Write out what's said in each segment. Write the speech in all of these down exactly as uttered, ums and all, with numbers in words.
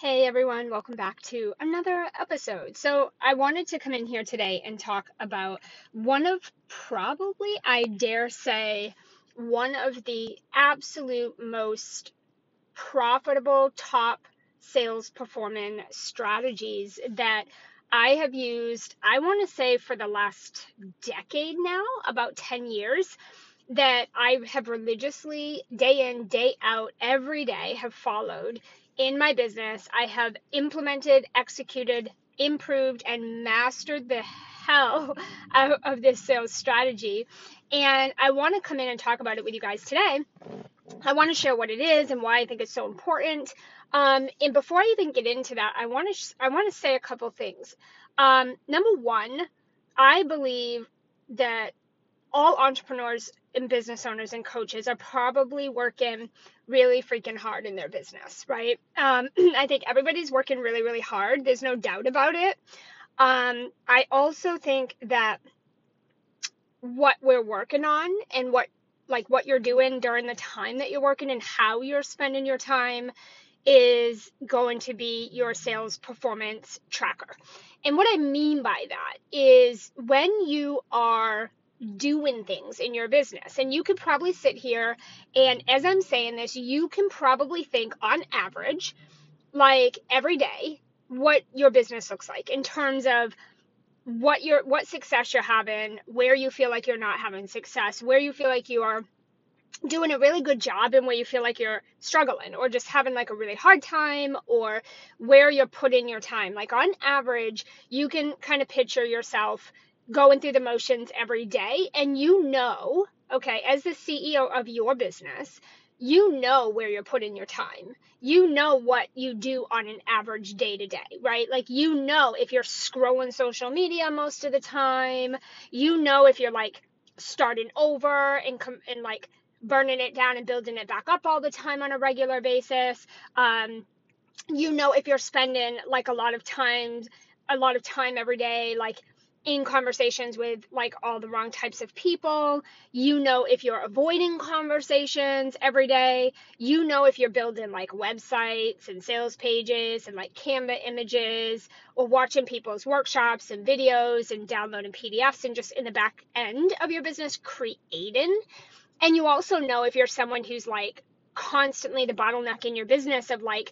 Hey everyone, welcome back to another episode. So I wanted to come in here today and talk about one of probably, I dare say, one of the absolute most profitable top sales performance strategies that I have used, I want to say for the last decade now, about ten years, that I have religiously, day in, day out, every day have followed in my business. I have implemented, executed, improved, and mastered the hell out of this sales strategy. And I want to come in and talk about it with you guys today. I want to share what it is and why I think it's so important. Um, and before I even get into that, I want to I want to say a couple things. Um, number one, I believe that all entrepreneurs and business owners and coaches are probably working really freaking hard in their business, right? Um, I think everybody's working really, really hard. There's no doubt about it. Um, I also think that what we're working on and what, like what you're doing during the time that you're working and how you're spending your time is going to be your sales performance tracker. And what I mean by that is when you are doing things in your business. And you could probably sit here and as I'm saying this, you can probably think on average, like every day, what your business looks like in terms of what your what success you're having, where you feel like you're not having success, where you feel like you are doing a really good job and where you feel like you're struggling or just having like a really hard time or where you're putting your time. Like on average, you can kind of picture yourself going through the motions every day. And you know, okay, as the C E O of your business, you know where you're putting your time. You know what you do on an average day to day, right? Like, you know, if you're scrolling social media most of the time, you know, if you're like starting over and com- and like burning it down and building it back up all the time on a regular basis. Um, you know, if you're spending like a lot of time, a lot of time every day, like in conversations with like all the wrong types of people, you know, if you're avoiding conversations every day, you know, if you're building like websites and sales pages and like Canva images or watching people's workshops and videos and downloading P D Fs and just in the back end of your business creating. And you also know if you're someone who's like constantly the bottleneck in your business of like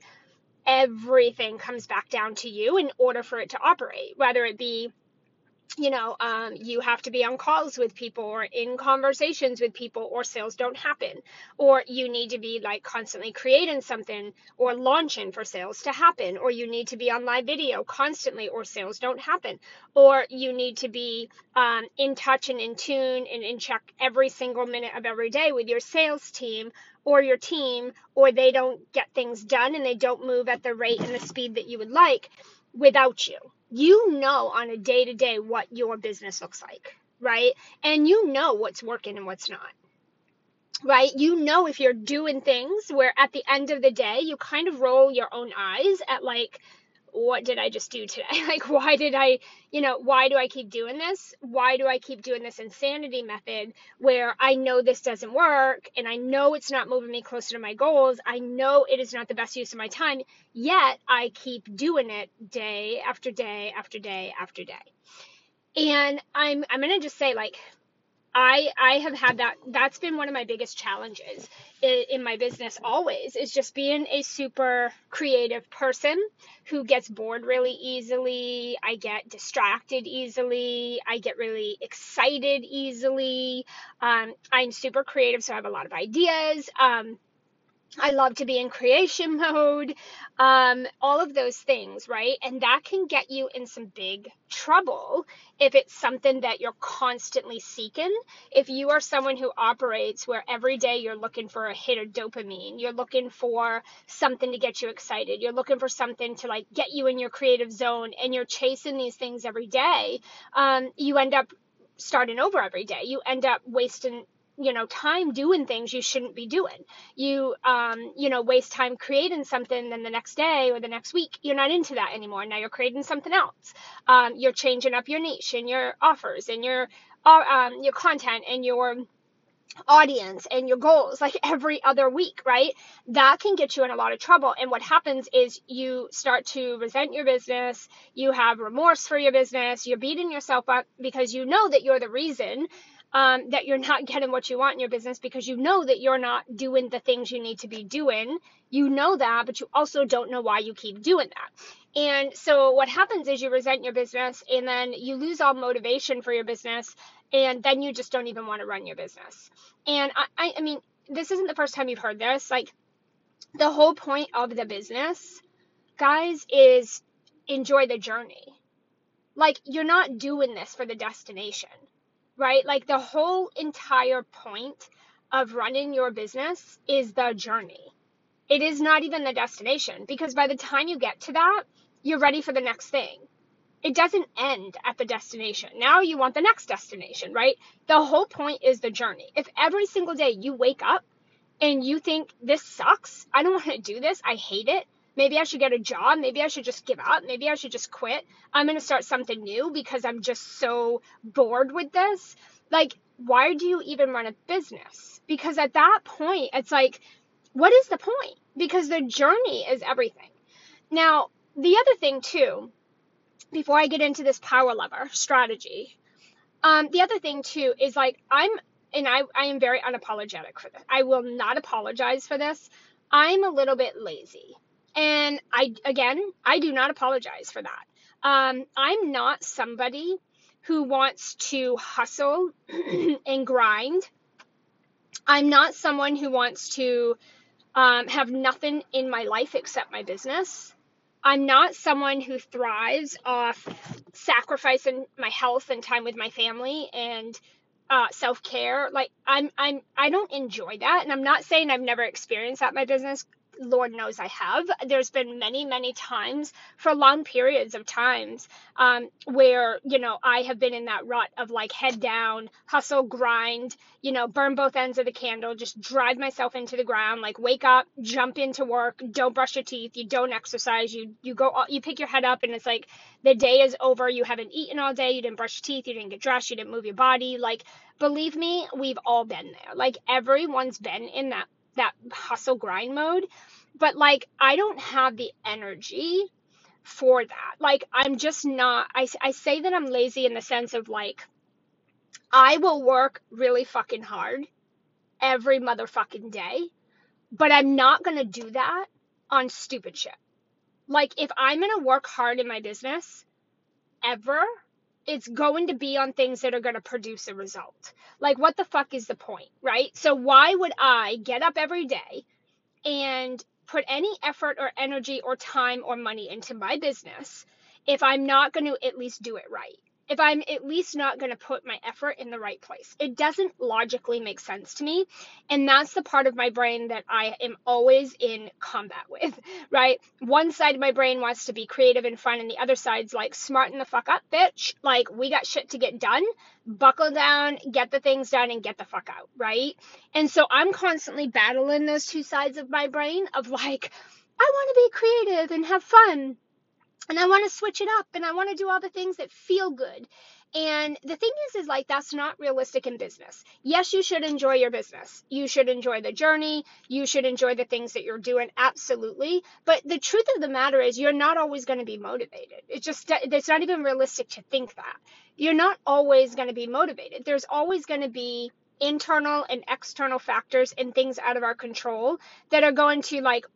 everything comes back down to you in order for it to operate, whether it be you know, um, you have to be on calls with people or in conversations with people or sales don't happen, or you need to be like constantly creating something or launching for sales to happen, or you need to be on live video constantly or sales don't happen, or you need to be um, in touch and in tune and in check every single minute of every day with your sales team or your team, or they don't get things done and they don't move at the rate and the speed that you would like without you. You know on a day-to-day what your business looks like, right? And you know what's working and what's not, right? You know if you're doing things where at the end of the day, you kind of roll your own eyes at like, what did I just do today? Like, why did I, you know, why do I keep doing this? Why do I keep doing this insanity method where I know this doesn't work and I know it's not moving me closer to my goals. I know it is not the best use of my time, yet I keep doing it day after day after day after day. And I'm, I'm going to just say like, I, I have had that, that's been one of my biggest challenges in, in my business always, is just being a super creative person who gets bored really easily. I get distracted easily. I get really excited easily. Um, I'm super creative, so I have a lot of ideas. Um, I love to be in creation mode, um, all of those things, right? And that can get you in some big trouble if it's something that you're constantly seeking. If you are someone who operates where every day you're looking for a hit of dopamine, you're looking for something to get you excited, you're looking for something to like get you in your creative zone, and you're chasing these things every day, um, you end up starting over every day. You end up wasting you know, time doing things you shouldn't be doing. You, um, you know, waste time creating something, then the next day or the next week, you're not into that anymore. Now you're creating something else. Um, you're changing up your niche and your offers and your, uh, um, your content and your audience and your goals like every other week, right? That can get you in a lot of trouble. And what happens is you start to resent your business. You have remorse for your business. You're beating yourself up because you know that you're the reason um, that you're not getting what you want in your business, because you know that you're not doing the things you need to be doing. You know that, but you also don't know why you keep doing that. And so what happens is you resent your business, and then you lose all motivation for your business, and then you just don't even want to run your business. And I, I, I mean, this isn't the first time you've heard this. Like, the whole point of the business, guys, is enjoy the journey. Like, you're not doing this for the destination, right? Like, the whole entire point of running your business is the journey. It is not even the destination, because by the time you get to that, you're ready for the next thing. It doesn't end at the destination. Now you want the next destination, right? The whole point is the journey. If every single day you wake up and you think, this sucks, I don't want to do this, I hate it, maybe I should get a job, maybe I should just give up, maybe I should just quit, I'm going to start something new because I'm just so bored with this. Like, why do you even run a business? Because at that point, it's like, what is the point? Because the journey is everything. Now, the other thing too, before I get into this power lever strategy, um, the other thing too is like, I'm, and I, I am very unapologetic for this. I will not apologize for this. I'm a little bit lazy. And I, again, I do not apologize for that. Um, I'm not somebody who wants to hustle and grind. I'm not someone who wants to um, have nothing in my life except my business. I'm not someone who thrives off sacrificing my health and time with my family and uh, self-care. Like, I'm, I'm, I don't enjoy that. And I'm not saying I've never experienced that in my business. Lord knows I have. There's been many, many times for long periods of times um, where, you know, I have been in that rut of like head down, hustle, grind, you know, burn both ends of the candle, just drive myself into the ground, like wake up, jump into work, don't brush your teeth, you don't exercise, you you go, you pick your head up and it's like the day is over, you haven't eaten all day, you didn't brush your teeth, you didn't get dressed, you didn't move your body. Like, believe me, we've all been there. Like, everyone's been in that that hustle grind mode. But like, I don't have the energy for that. Like, I'm just not, I, I say that I'm lazy in the sense of like, I will work really fucking hard every motherfucking day, but I'm not going to do that on stupid shit. Like, if I'm going to work hard in my business ever, it's going to be on things that are going to produce a result. Like, what the fuck is the point, right? So why would I get up every day and put any effort or energy or time or money into my business if I'm not going to at least do it right? If I'm at least not going to put my effort in the right place? It doesn't logically make sense to me. And that's the part of my brain that I am always in combat with, right? One side of my brain wants to be creative and fun, and the other side's like, smarten the fuck up, bitch. Like, we got shit to get done. Buckle down, get the things done, and get the fuck out, right? And so I'm constantly battling those two sides of my brain of like, I want to be creative and have fun, and I want to switch it up, and I want to do all the things that feel good. And the thing is, is like, that's not realistic in business. Yes, you should enjoy your business. You should enjoy the journey. You should enjoy the things that you're doing. Absolutely. But the truth of the matter is you're not always going to be motivated. It's just, it's not even realistic to think that. You're not always going to be motivated. There's always going to be internal and external factors and things out of our control that are going to like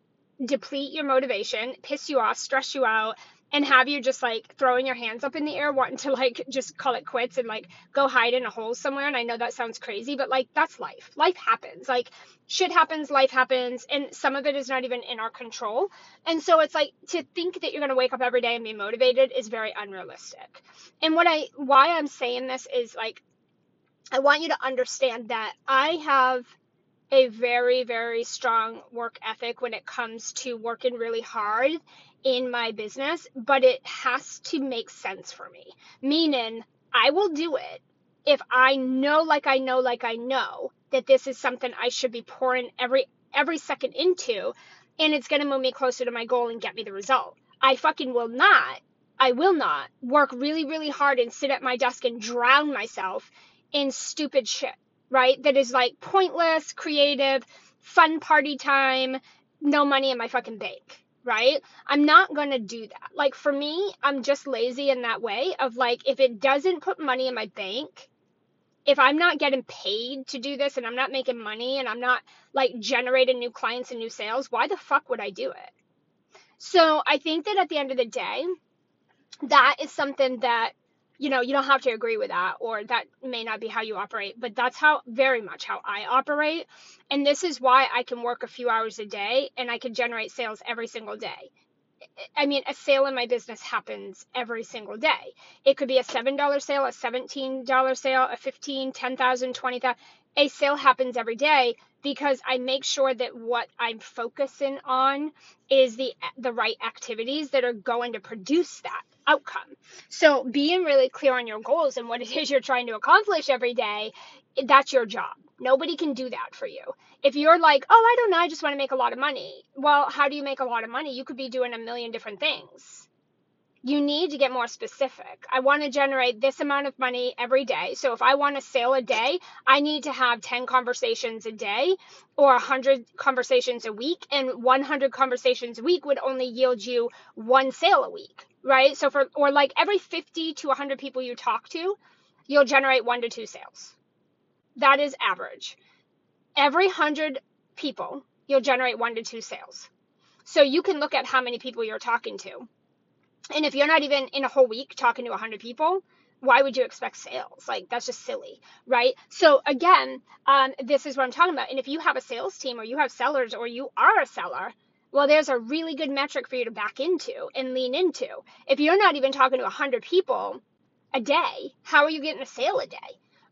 deplete your motivation, piss you off, stress you out, and have you just like throwing your hands up in the air, wanting to like just call it quits and like go hide in a hole somewhere. And I know that sounds crazy, but like, that's life. Life happens. Like, shit happens, life happens. And some of it is not even in our control. And so it's like, to think that you're going to wake up every day and be motivated is very unrealistic. And what I, why I'm saying this is like, I want you to understand that I have a very, very strong work ethic when it comes to working really hard in my business, but it has to make sense for me. Meaning, I will do it if I know, like I know, like I know that this is something I should be pouring every every second into, and it's going to move me closer to my goal and get me the result. I fucking will not, I will not work really, really hard and sit at my desk and drown myself in stupid shit. right? That is like pointless, creative, fun party time, no money in my fucking bank, right? I'm not going to do that. Like for me, I'm just lazy in that way of like, if it doesn't put money in my bank, if I'm not getting paid to do this and I'm not making money and I'm not like generating new clients and new sales, why the fuck would I do it? So I think that at the end of the day, that is something that, you know, you don't have to agree with that, or that may not be how you operate, but that's how very much how I operate. And this is why I can work a few hours a day and I can generate sales every single day. I mean, a sale in my business happens every single day. It could be a seven dollar sale, a seventeen dollar sale, a fifteen, ten thousand, twenty thousand. A sale happens every day because I make sure that what I'm focusing on is the the right activities that are going to produce that outcome. So being really clear on your goals and what it is you're trying to accomplish every day, that's your job. Nobody can do that for you. If you're like, oh, I don't know, I just want to make a lot of money. Well, how do you make a lot of money? You could be doing a million different things. You need to get more specific. I want to generate this amount of money every day. So if I want a sale a day, I need to have ten conversations a day or one hundred conversations a week. And one hundred conversations a week would only yield you one sale a week, right? So for, or like every fifty to one hundred people you talk to, you'll generate one to two sales. That is average. Every one hundred people, you'll generate one to two sales. So you can look at how many people you're talking to. And if you're not even in a whole week talking to one hundred people, why would you expect sales? Like, that's just silly, right? So again, um, this is what I'm talking about. And if you have a sales team or you have sellers or you are a seller, well, there's a really good metric for you to back into and lean into. If you're not even talking to one hundred people a day, how are you getting a sale a day?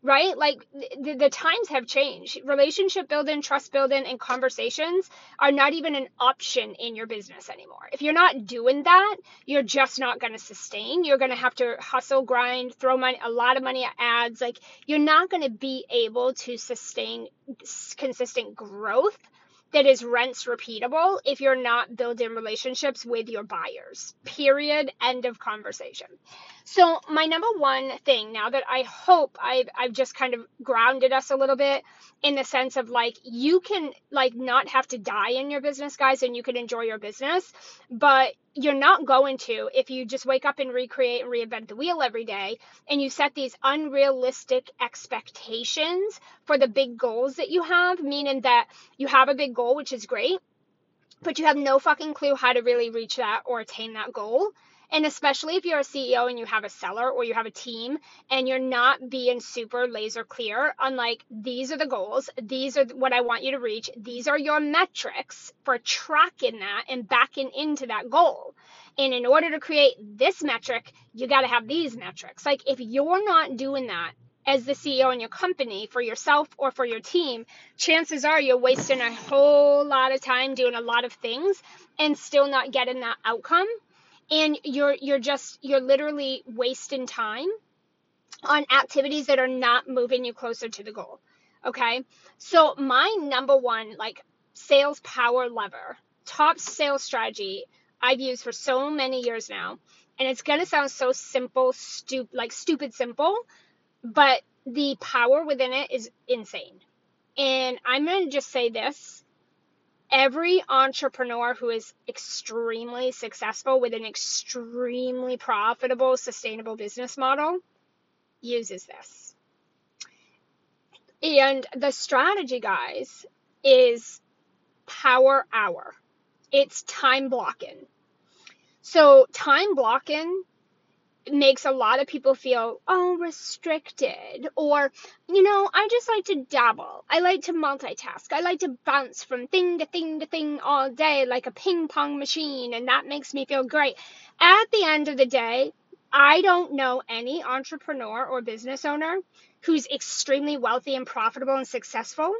Right? Like the, the times have changed. Relationship building, trust building, and conversations are not even an option in your business anymore. If you're not doing that, you're just not going to sustain. You're going to have to hustle, grind, throw money, a lot of money at ads. Like you're not going to be able to sustain consistent growth that is rents repeatable if you're not building relationships with your buyers, period, end of conversation. So my number one thing, now that I hope I've, I've just kind of grounded us a little bit in the sense of like, you can like not have to die in your business, guys, and you can enjoy your business, but you're not going to if you just wake up and recreate and reinvent the wheel every day and you set these unrealistic expectations for the big goals that you have, meaning that you have a big goal, which is great, but you have no fucking clue how to really reach that or attain that goal. And especially if you're a C E O and you have a seller or you have a team and you're not being super laser clear on like, these are the goals, these are what I want you to reach, these are your metrics for tracking that and backing into that goal. And in order to create this metric, you got to have these metrics. Like if you're not doing that as the C E O in your company for yourself or for your team, chances are you're wasting a whole lot of time doing a lot of things and still not getting that outcome. And you're you're just, you're literally wasting time on activities that are not moving you closer to the goal, okay? So my number one, like, sales power lever, top sales strategy I've used for so many years now, and it's going to sound so simple, stupid, like stupid simple, but the power within it is insane. And I'm going to just say this. Every entrepreneur who is extremely successful with an extremely profitable, sustainable business model uses this. And the strategy, guys, is power hour. It's time blocking. So time blocking makes a lot of people feel, oh, restricted, or, you know, I just like to dabble. I like to multitask. I like to bounce from thing to thing to thing all day like a ping pong machine, and that makes me feel great. At the end of the day, I don't know any entrepreneur or business owner who's extremely wealthy and profitable and successful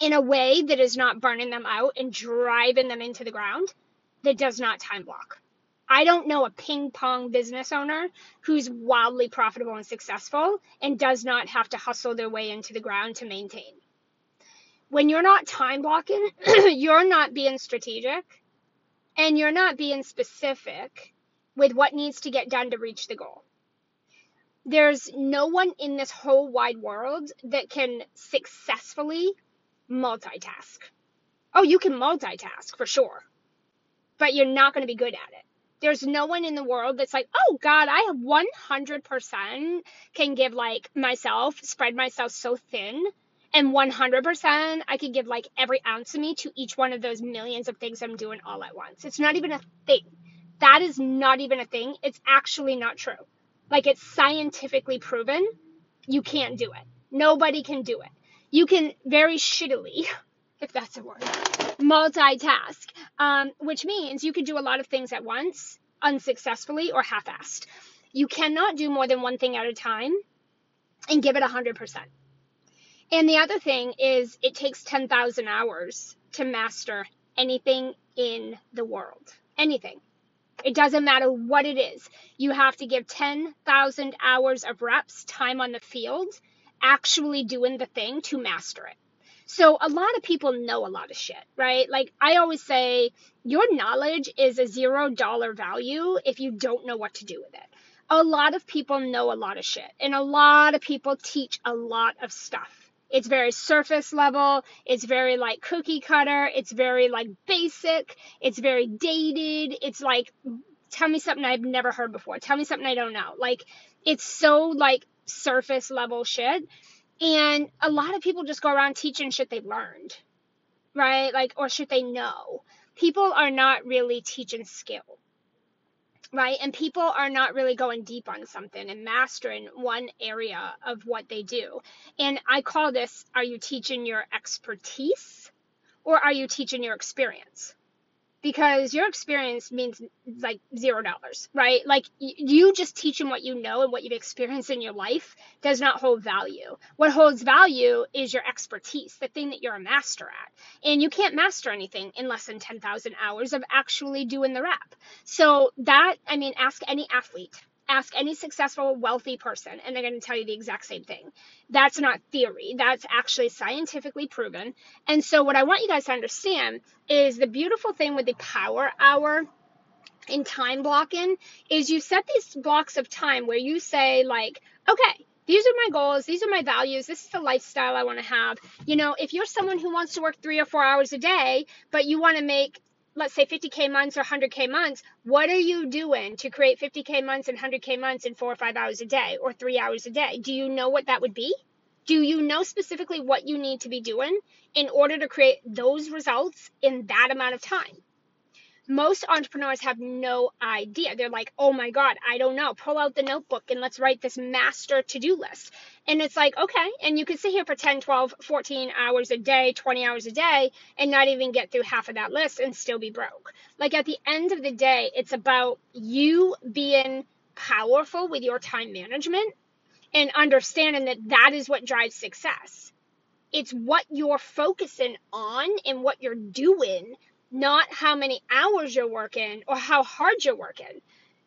in a way that is not burning them out and driving them into the ground that does not time block. I don't know a ping pong business owner who's wildly profitable and successful and does not have to hustle their way into the ground to maintain. When you're not time blocking, you're not being strategic and you're not being specific with what needs to get done to reach the goal. There's no one in this whole wide world that can successfully multitask. Oh, you can multitask for sure, but you're not going to be good at it. There's no one in the world that's like, oh God, I one hundred percent can give like myself, spread myself so thin, and one hundred percent I could give like every ounce of me to each one of those millions of things I'm doing all at once. It's not even a thing. That is not even a thing. It's actually not true. Like, it's scientifically proven. You can't do it. Nobody can do it. You can very shittily, if that's a word, multitask, um, which means you could do a lot of things at once, unsuccessfully or half-assed. You cannot do more than one thing at a time and give it one hundred percent. And the other thing is it takes ten thousand hours to master anything in the world, anything. It doesn't matter what it is. You have to give ten thousand hours of reps, time on the field, actually doing the thing to master it. So a lot of people know a lot of shit, right? Like, I always say, your knowledge is a zero dollar value if you don't know what to do with it. A lot of people know a lot of shit, and a lot of people teach a lot of stuff. It's very surface level. It's very like cookie cutter. It's very like basic. It's very dated. It's like, tell me something I've never heard before. Tell me something I don't know. Like, it's so like surface level shit. And a lot of people just go around teaching shit they learned, right? Like, or shit they know. People are not really teaching skill, right? And people are not really going deep on something and mastering one area of what they do. And I call this, are you teaching your expertise or are you teaching your experience? Because your experience means like zero dollars, right? Like, you just teaching what you know and what you've experienced in your life does not hold value. What holds value is your expertise, the thing that you're a master at. And you can't master anything in less than ten thousand hours of actually doing the rep. So that, I mean, ask any athlete, ask any successful, wealthy person, and they're going to tell you the exact same thing. That's not theory. That's actually scientifically proven. And so what I want you guys to understand is the beautiful thing with the power hour and time blocking is you set these blocks of time where you say, like, okay, these are my goals. These are my values. This is the lifestyle I want to have. You know, if you're someone who wants to work three or four hours a day, but you want to make, let's say, fifty K months or one hundred K months, what are you doing to create fifty K months and one hundred K months in four or five hours a day or three hours a day? Do you know what that would be? Do you know specifically what you need to be doing in order to create those results in that amount of time? Most entrepreneurs have no idea. They're like, oh my God, I don't know. Pull out the notebook and let's write this master to-do list. And it's like, okay. And you can sit here for ten, twelve, fourteen hours a day, twenty hours a day, and not even get through half of that list and still be broke. Like, at the end of the day, it's about you being powerful with your time management and understanding that that is what drives success. It's what you're focusing on and what you're doing, not how many hours you're working or how hard you're working.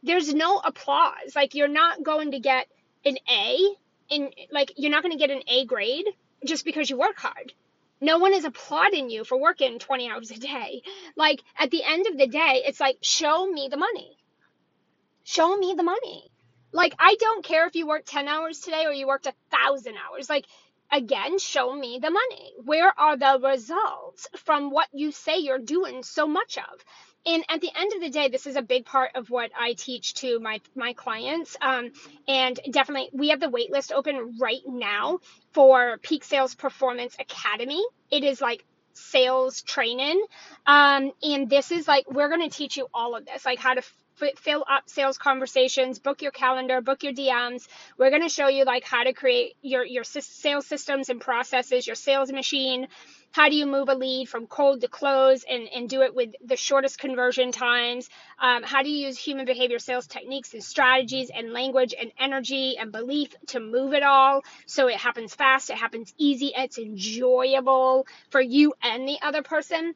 There's no applause. Like, you're not going to get an A in, like, you're not going to get an A grade just because you work hard. No one is applauding you for working twenty hours a day. Like, at the end of the day, it's like, show me the money. Show me the money. Like, I don't care if you worked ten hours today or you worked a thousand hours. Like, again, show me the money. Where are the results from what you say you're doing so much of? And at the end of the day, this is a big part of what I teach to my, my clients. Um, and definitely, we have the wait list open right now for Peak Sales Performance Academy. It is like sales training. Um, and this is like, we're going to teach you all of this, like how to fill up sales conversations, book your calendar, book your D Ms. We're going to show you like how to create your, your sales systems and processes, your sales machine. How do you move a lead from cold to close and, and do it with the shortest conversion times? Um, how do you use human behavior sales techniques and strategies and language and energy and belief to move it all so it happens fast, it happens easy, it's enjoyable for you and the other person?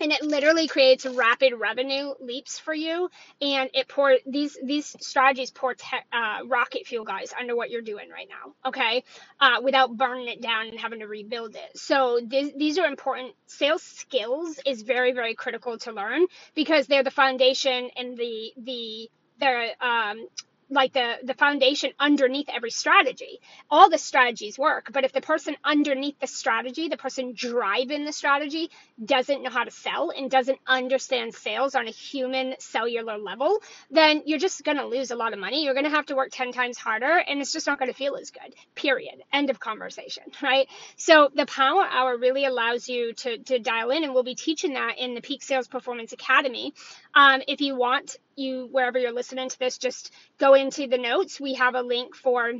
And it literally creates rapid revenue leaps for you. And it pour these these strategies pour te- uh, rocket fuel, guys, under what you're doing right now, okay? Uh, without burning it down and having to rebuild it. So th- these are important. Sales skills is very, very critical to learn because they're the foundation and the the the um like the, the foundation underneath every strategy. All the strategies work, but if the person underneath the strategy, the person driving the strategy, doesn't know how to sell and doesn't understand sales on a human cellular level, then you're just going to lose a lot of money. You're going to have to work ten times harder, and it's just not going to feel as good, period. End of conversation, right? So the power hour really allows you to, to dial in, and we'll be teaching that in the Peak Sales Performance Academy. Um, if you want, you wherever you're listening to this, just go into the notes. We have a link for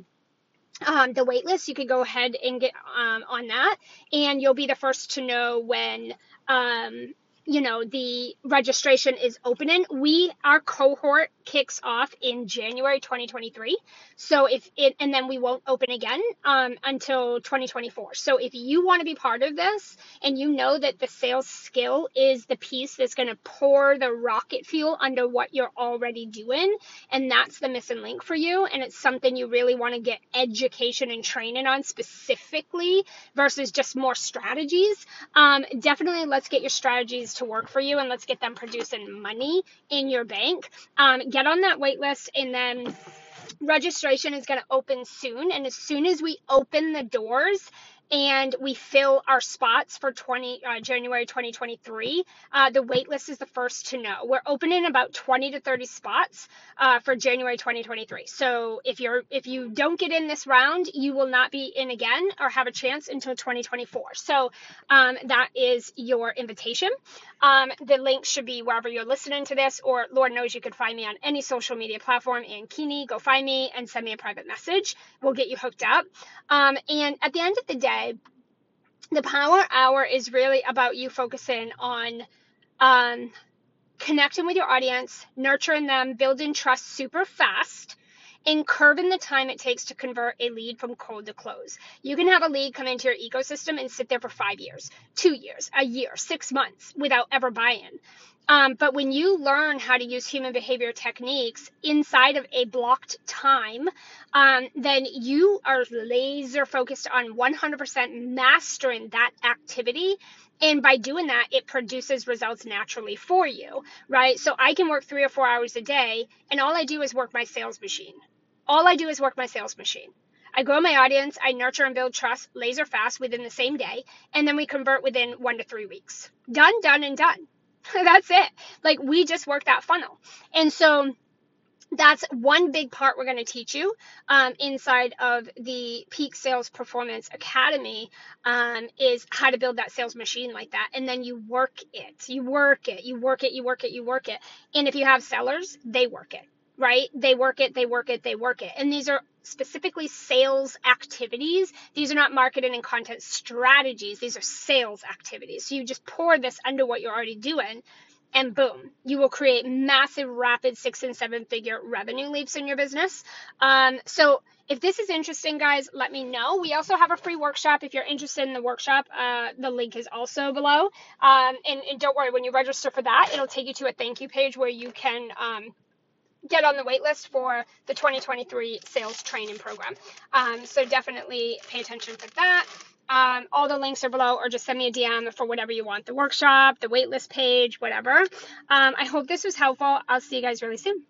um, the waitlist. You could go ahead and get um, on that, and you'll be the first to know when um, you know the registration is opening. We our cohort kicks off in January twenty twenty-three. So if it and then we won't open again um, until twenty twenty-four. So if you want to be part of this, and you know that the sales skill is the piece that's going to pour the rocket fuel under what you're already doing, and that's the missing link for you, and it's something you really want to get education and training on specifically versus just more strategies, um, definitely let's get your strategies to work for you, and let's get them producing money in your bank. Um, get Get on that wait list, and then registration is going to open soon. And as soon as we open the doors and we fill our spots for twenty, uh, January twenty twenty-three, uh, the wait list is the first to know. We're opening about twenty to thirty spots uh, for January twenty twenty-three. So if you're if you don't get in this round, you will not be in again or have a chance until twenty twenty-four. So um, that is your invitation. Um, the link should be wherever you're listening to this, or Lord knows you could find me on any social media platform, Ankini. Go find me and send me a private message. We'll get you hooked up. Um, and at the end of the day, the power hour is really about you focusing on um, connecting with your audience, nurturing them, building trust super fast, and curving the time it takes to convert a lead from cold to close. You can have a lead come into your ecosystem and sit there for five years, two years, a year, six months without ever buying. Um, but when you learn how to use human behavior techniques inside of a blocked time, um, then you are laser focused on one hundred percent mastering that activity. And by doing that, it produces results naturally for you, right? So I can work three or four hours a day, and all I do is work my sales machine. All I do is work my sales machine. I grow my audience, I nurture and build trust laser fast within the same day, and then we convert within one to three weeks. Done, done, and done. That's it. Like, we just work that funnel. And so that's one big part we're going to teach you um, inside of the Peak Sales Performance Academy um, is how to build that sales machine like that. And then you work it, you work it, you work it, you work it, you work it. And if you have sellers, they work it, right? They work it, they work it, they work it. And these are specifically sales activities. These are not marketing and content strategies. These are sales activities. So you just pour this under what you're already doing, and boom, you will create massive, rapid six and seven figure revenue leaps in your business. Um, so if this is interesting, guys, let me know. We also have a free workshop. If you're interested in the workshop, uh, the link is also below. Um, and, and don't worry, when you register for that, it'll take you to a thank you page where you can um, get on the wait list for the twenty twenty-three sales training program. Um, so definitely pay attention to that. Um, all the links are below, or just send me a D M for whatever you want, the workshop, the waitlist page, whatever. Um, I hope this was helpful. I'll see you guys really soon.